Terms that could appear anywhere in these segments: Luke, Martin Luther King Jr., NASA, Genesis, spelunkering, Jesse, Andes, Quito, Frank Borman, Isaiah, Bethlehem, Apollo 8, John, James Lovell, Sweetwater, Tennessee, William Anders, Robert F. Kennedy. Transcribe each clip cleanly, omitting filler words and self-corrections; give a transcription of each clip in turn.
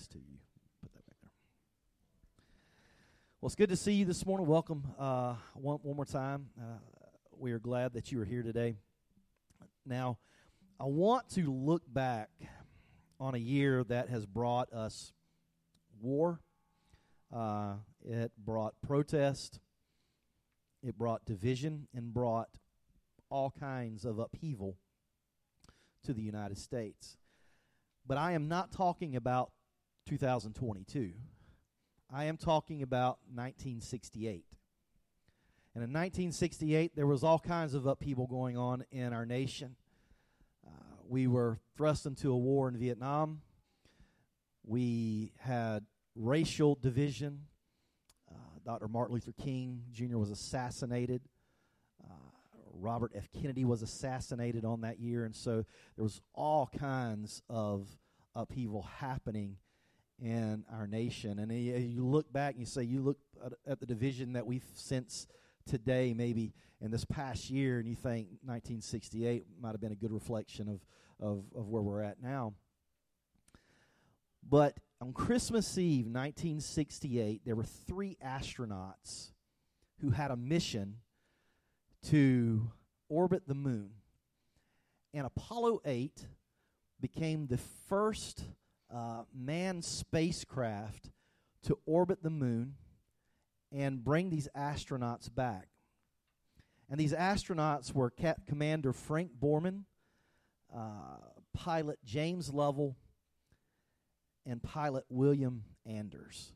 this to you. Put that back there. Well, it's good to see you this morning. Welcome one more time. We are glad that you are here today. Now, I want to look back on a year that has brought us war. It brought protest, it brought division, and brought all kinds of upheaval to the United States. But I am not talking about 2022. I am talking about 1968. And in 1968, there was all kinds of upheaval going on in our nation. We were thrust into a war in Vietnam. We had racial division. Dr. Martin Luther King Jr. was assassinated. Robert F. Kennedy was assassinated on that year, and so there was all kinds of upheaval happening in our nation. And you look back and you say, you look at the division that we've since today, maybe in this past year, and you think 1968 might have been a good reflection of where we're at now. But on Christmas Eve, 1968, there were 3 astronauts who had a mission to orbit the moon. And Apollo 8 became the first manned spacecraft to orbit the moon and bring these astronauts back. And these astronauts were Commander Frank Borman, pilot James Lovell, and pilot William Anders.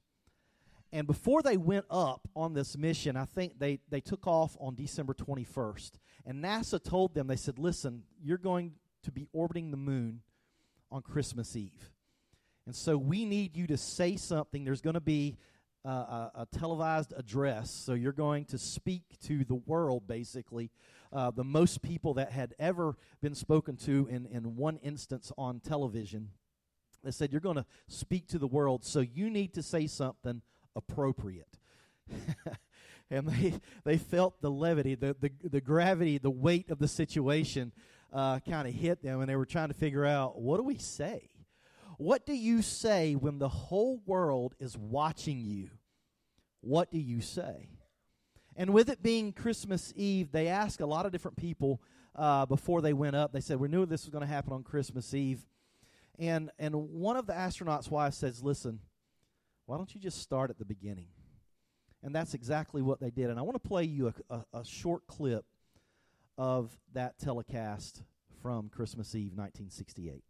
And before they went up on this mission, I think they took off on December 21st. And NASA told them, they said, listen, you're going to be orbiting the moon on Christmas Eve. And so we need you to say something. There's going to be a televised address. So you're going to speak to the world, basically. The most people that had ever been spoken to in one instance on television. They said, you're going to speak to the world, so you need to say something appropriate. And they felt the levity, the gravity, the weight of the situation kind of hit them, and they were trying to figure out, what do we say? What do you say when the whole world is watching you? What do you say? And with it being Christmas Eve, they asked a lot of different people before they went up. They said, we knew this was going to happen on Christmas Eve. And one of the astronauts' wives says, listen, why don't you just start at the beginning? And that's exactly what they did. And I want to play you a short clip of that telecast from Christmas Eve, 1968.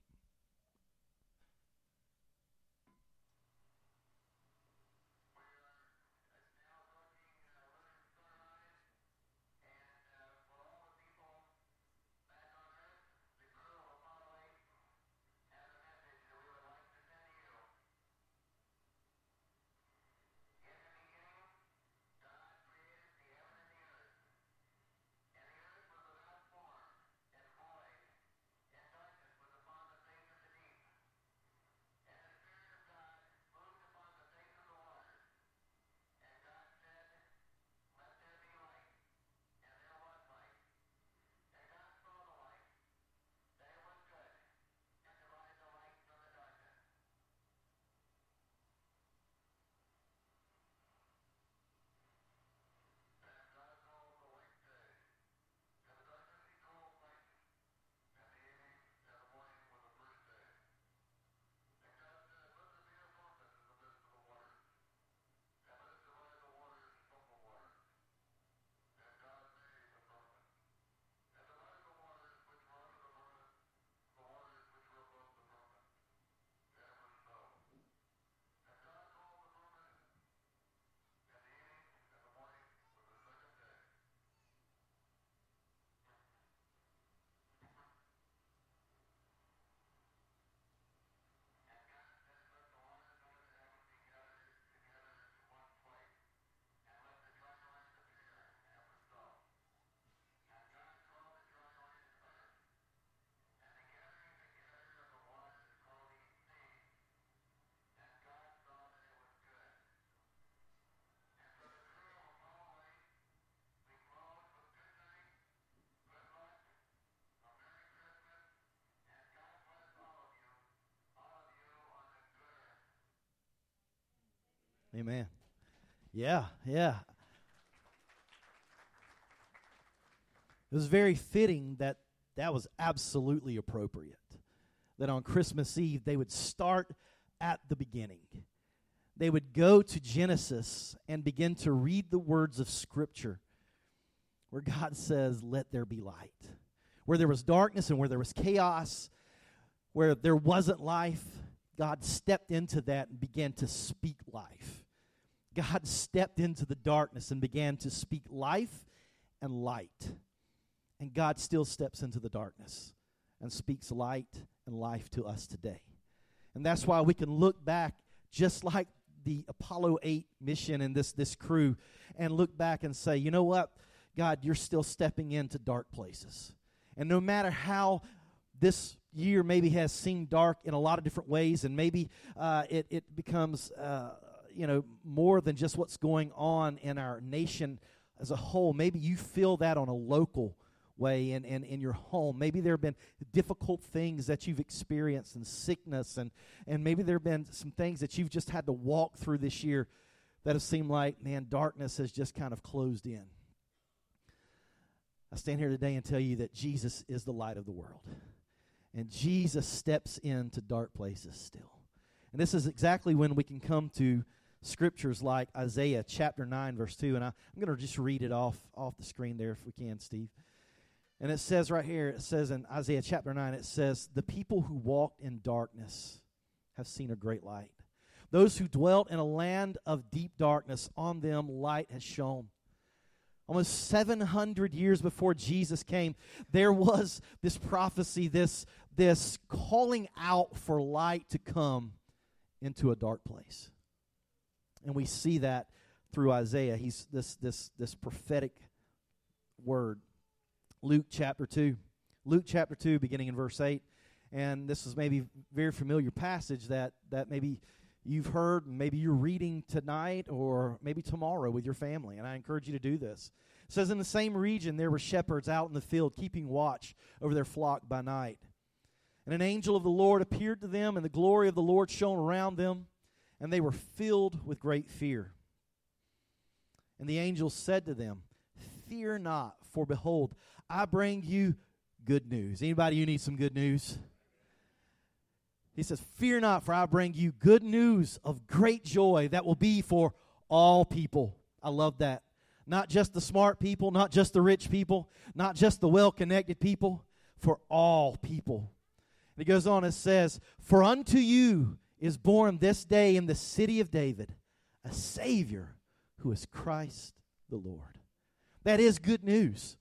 Amen. Yeah. It was very fitting that that was absolutely appropriate, that on Christmas Eve they would start at the beginning. They would go to Genesis and begin to read the words of Scripture where God says, let there be light. Where there was darkness and where there was chaos, where there wasn't life, God stepped into that and began to speak life. God stepped into the darkness and began to speak life and light. And God still steps into the darkness and speaks light and life to us today. And that's why we can look back just like the Apollo 8 mission and this crew and look back and say, you know what, God, you're still stepping into dark places. And no matter how this year maybe has seemed dark in a lot of different ways, and maybe it becomes, more than just what's going on in our nation as a whole. Maybe you feel that on a local way and in your home. Maybe there have been difficult things that you've experienced and sickness, and maybe there have been some things that you've just had to walk through this year that have seemed like, man, darkness has just kind of closed in. I stand here today and tell you that Jesus is the light of the world. And Jesus steps into dark places still. And this is exactly when we can come to scriptures like Isaiah chapter 9, verse 2. And I'm going to just read it off the screen there if we can, Steve. And it says right here, it says in Isaiah chapter 9, it says, the people who walked in darkness have seen a great light. Those who dwelt in a land of deep darkness, on them light has shone. Almost 700 years before Jesus came, there was this prophecy, this calling out for light to come into a dark place. And we see that through Isaiah. He's this prophetic word. Luke chapter 2, beginning in verse 8. And this is maybe a very familiar passage that maybe you've heard, and maybe you're reading tonight or maybe tomorrow with your family, and I encourage you to do this. It says, in the same region there were shepherds out in the field keeping watch over their flock by night. And an angel of the Lord appeared to them, and the glory of the Lord shone around them, and they were filled with great fear. And the angel said to them, fear not, for behold, I bring you good news. Anybody who needs some good news? He says, fear not, for I bring you good news of great joy that will be for all people. I love that. Not just the smart people, not just the rich people, not just the well-connected people, for all people. And he goes on and says, for unto you is born this day in the city of David a Savior who is Christ the Lord. That is good news.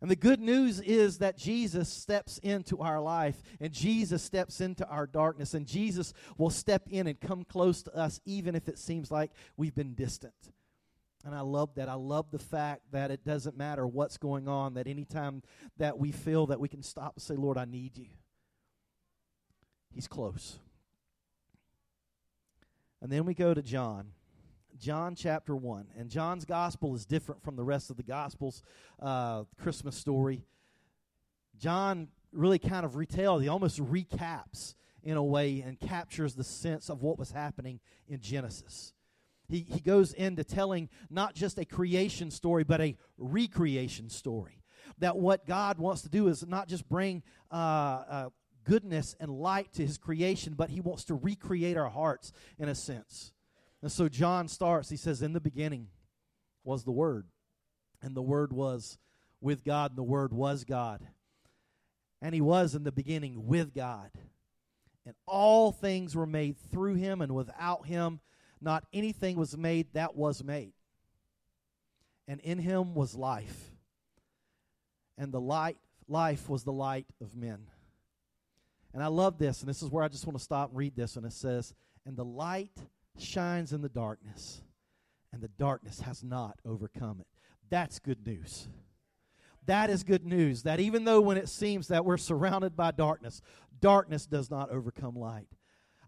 And the good news is that Jesus steps into our life, and Jesus steps into our darkness, and Jesus will step in and come close to us even if it seems like we've been distant. And I love that. I love the fact that it doesn't matter what's going on, that anytime that we feel that we can stop and say, Lord, I need you, he's close. And then we go to John chapter 1, and John's gospel is different from the rest of the gospels, Christmas story. John really kind of retells, he almost recaps in a way and captures the sense of what was happening in Genesis. He goes into telling not just a creation story, but a recreation story. That what God wants to do is not just bring goodness and light to his creation, but he wants to recreate our hearts in a sense. And so John starts, he says, in the beginning was the Word, and the Word was with God, and the Word was God. And he was in the beginning with God. And all things were made through him, and without him not anything was made that was made. And in him was life, and the life was the light of men. And I love this, and this is where I just want to stop and read this, and it says, and the light shines in the darkness, and the darkness has not overcome it. That's good news. That is good news, that even though when it seems that we're surrounded by darkness, darkness does not overcome light.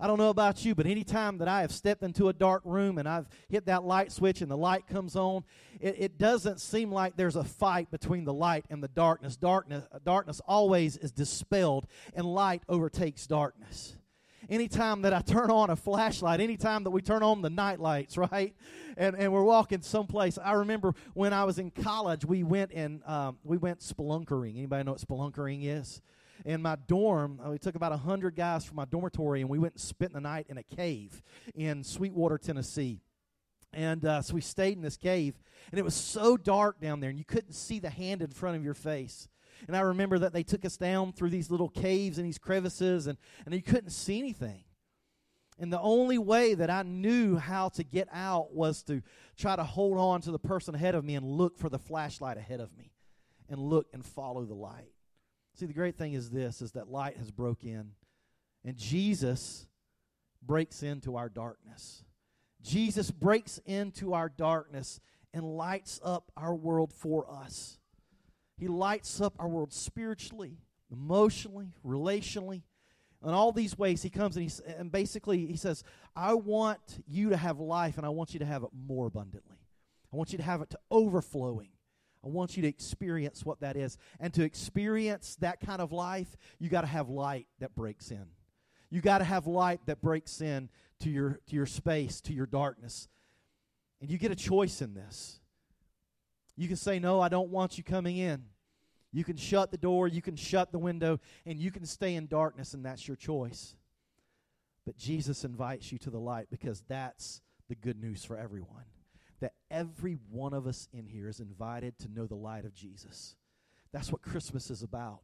I don't know about you, but any time that I have stepped into a dark room and I've hit that light switch and the light comes on, it doesn't seem like there's a fight between the light and the darkness. Darkness always is dispelled, and light overtakes darkness. anytime that I turn on a flashlight, anytime that we turn on the night lights, right? And we're walking someplace. I remember when I was in college, we went spelunkering. Anybody know what spelunkering is? In my dorm, we took about 100 guys from my dormitory, and we went and spent the night in a cave in Sweetwater, Tennessee. And so we stayed in this cave, and it was so dark down there, and you couldn't see the hand in front of your face. And I remember that they took us down through these little caves and these crevices, and you couldn't see anything. And the only way that I knew how to get out was to try to hold on to the person ahead of me and look for the flashlight ahead of me and look and follow the light. See, the great thing is this, is that light has broke in, and Jesus breaks into our darkness. Jesus breaks into our darkness and lights up our world for us. He lights up our world spiritually, emotionally, relationally. In all these ways, he comes and basically he says, I want you to have life, and I want you to have it more abundantly. I want you to have it to overflowing. I want you to experience what that is. And to experience that kind of life, you got to have light that breaks in. You got to have light that breaks in to your space, to your darkness. And you get a choice in this. You can say, no, I don't want you coming in. You can shut the door, you can shut the window, and you can stay in darkness, and that's your choice. But Jesus invites you to the light, because that's the good news for everyone, that every one of us in here is invited to know the light of Jesus. That's what Christmas is about.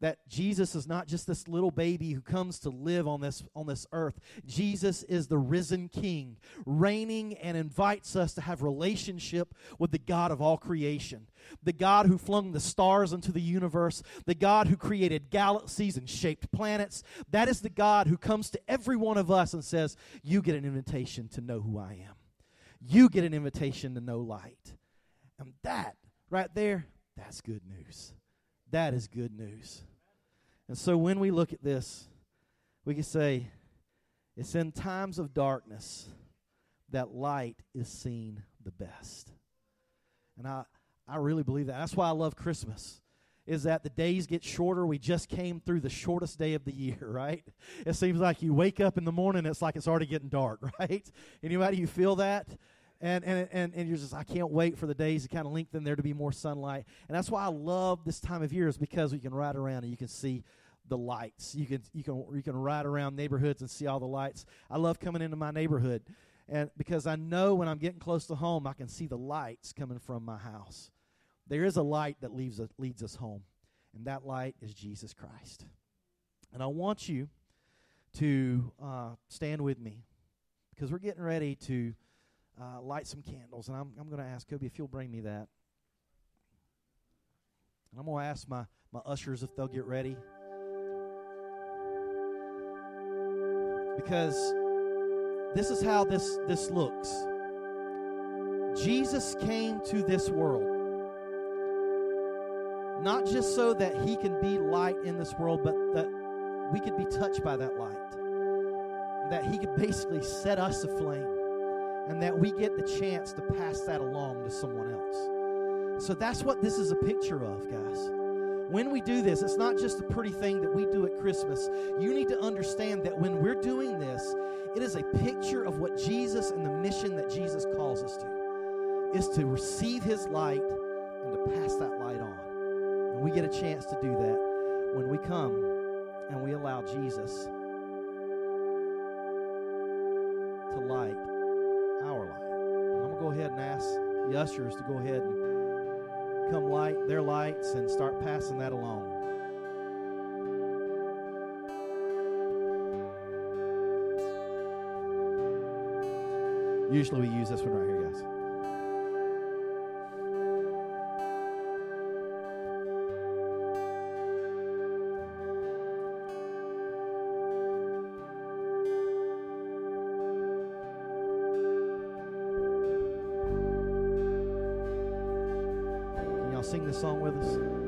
That Jesus is not just this little baby who comes to live on this earth. Jesus is the risen King, reigning and invites us to have relationship with the God of all creation, the God who flung the stars into the universe, the God who created galaxies and shaped planets. That is the God who comes to every one of us and says, you get an invitation to know who I am. You get an invitation to know light. And that, right there, that's good news. That is good news. And so when we look at this, we can say, it's in times of darkness that light is seen the best. And I really believe that. That's why I love Christmas, is that the days get shorter. We just came through the shortest day of the year, right? It seems like you wake up in the morning, it's like it's already getting dark, right? Anybody, you feel that? And you're just, I can't wait for the days to kind of lengthen there to be more sunlight. And that's why I love this time of year, is because we can ride around and you can see the lights. You can ride around neighborhoods and see all the lights. I love coming into my neighborhood, and because I know when I'm getting close to home, I can see the lights coming from my house. There is a light that leads us home, and that light is Jesus Christ. And I want you to stand with me, because we're getting ready to light some candles, and I'm going to ask Kobe if you'll bring me that. And I'm going to ask my ushers if they'll get ready, because this is how this looks. Jesus came to this world not just so that he can be light in this world, but that we could be touched by that light, that he could basically set us aflame, and that we get the chance to pass that along to someone else. So that's what this is a picture of, guys. When we do this, it's not just a pretty thing that we do at Christmas. You need to understand that when we're doing this, it is a picture of what Jesus and the mission that Jesus calls us to, is to receive his light and to pass that light on. And we get a chance to do that when we come and we allow Jesus to light our light. And I'm going to go ahead and ask the ushers to go ahead and come light their lights and start passing that along. Usually we use this one right here, guys. Sing this song with us.